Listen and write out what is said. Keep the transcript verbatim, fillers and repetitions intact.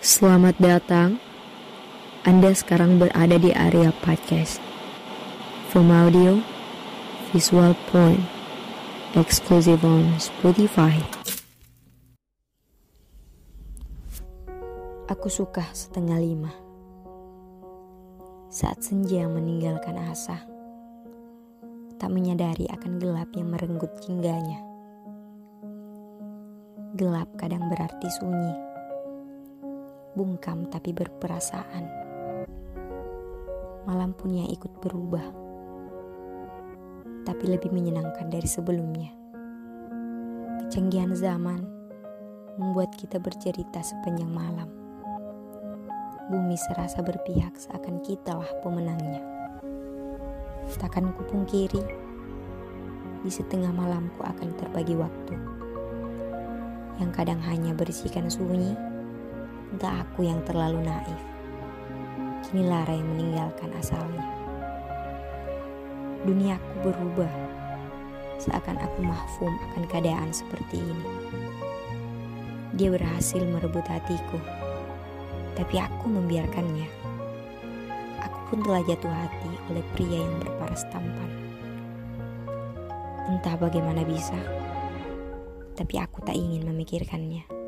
Selamat datang, Anda sekarang berada di area podcast. From audio, visual point, exclusive on Spotify. Aku suka setengah lima, saat senja meninggalkan asa, tak menyadari akan gelap yang merenggut jingganya. Gelap kadang berarti sunyi, bungkam tapi berperasaan. Malam punya ikut berubah, tapi lebih menyenangkan dari sebelumnya. Kecanggihan zaman membuat kita bercerita sepanjang malam. Bumi serasa berpihak seakan kitalah pemenangnya. Takkan kupungkiri, di setengah malamku akan terbagi waktu, yang kadang hanya berisikan sunyi. Entah aku yang terlalu naif, kini Lara yang meninggalkan asalnya. Duniaku berubah, seakan aku mahfum akan keadaan seperti ini. Dia berhasil merebut hatiku, tapi aku membiarkannya. Aku pun telah jatuh hati oleh pria yang berparas tampan. Entah bagaimana bisa, tapi aku tak ingin memikirkannya.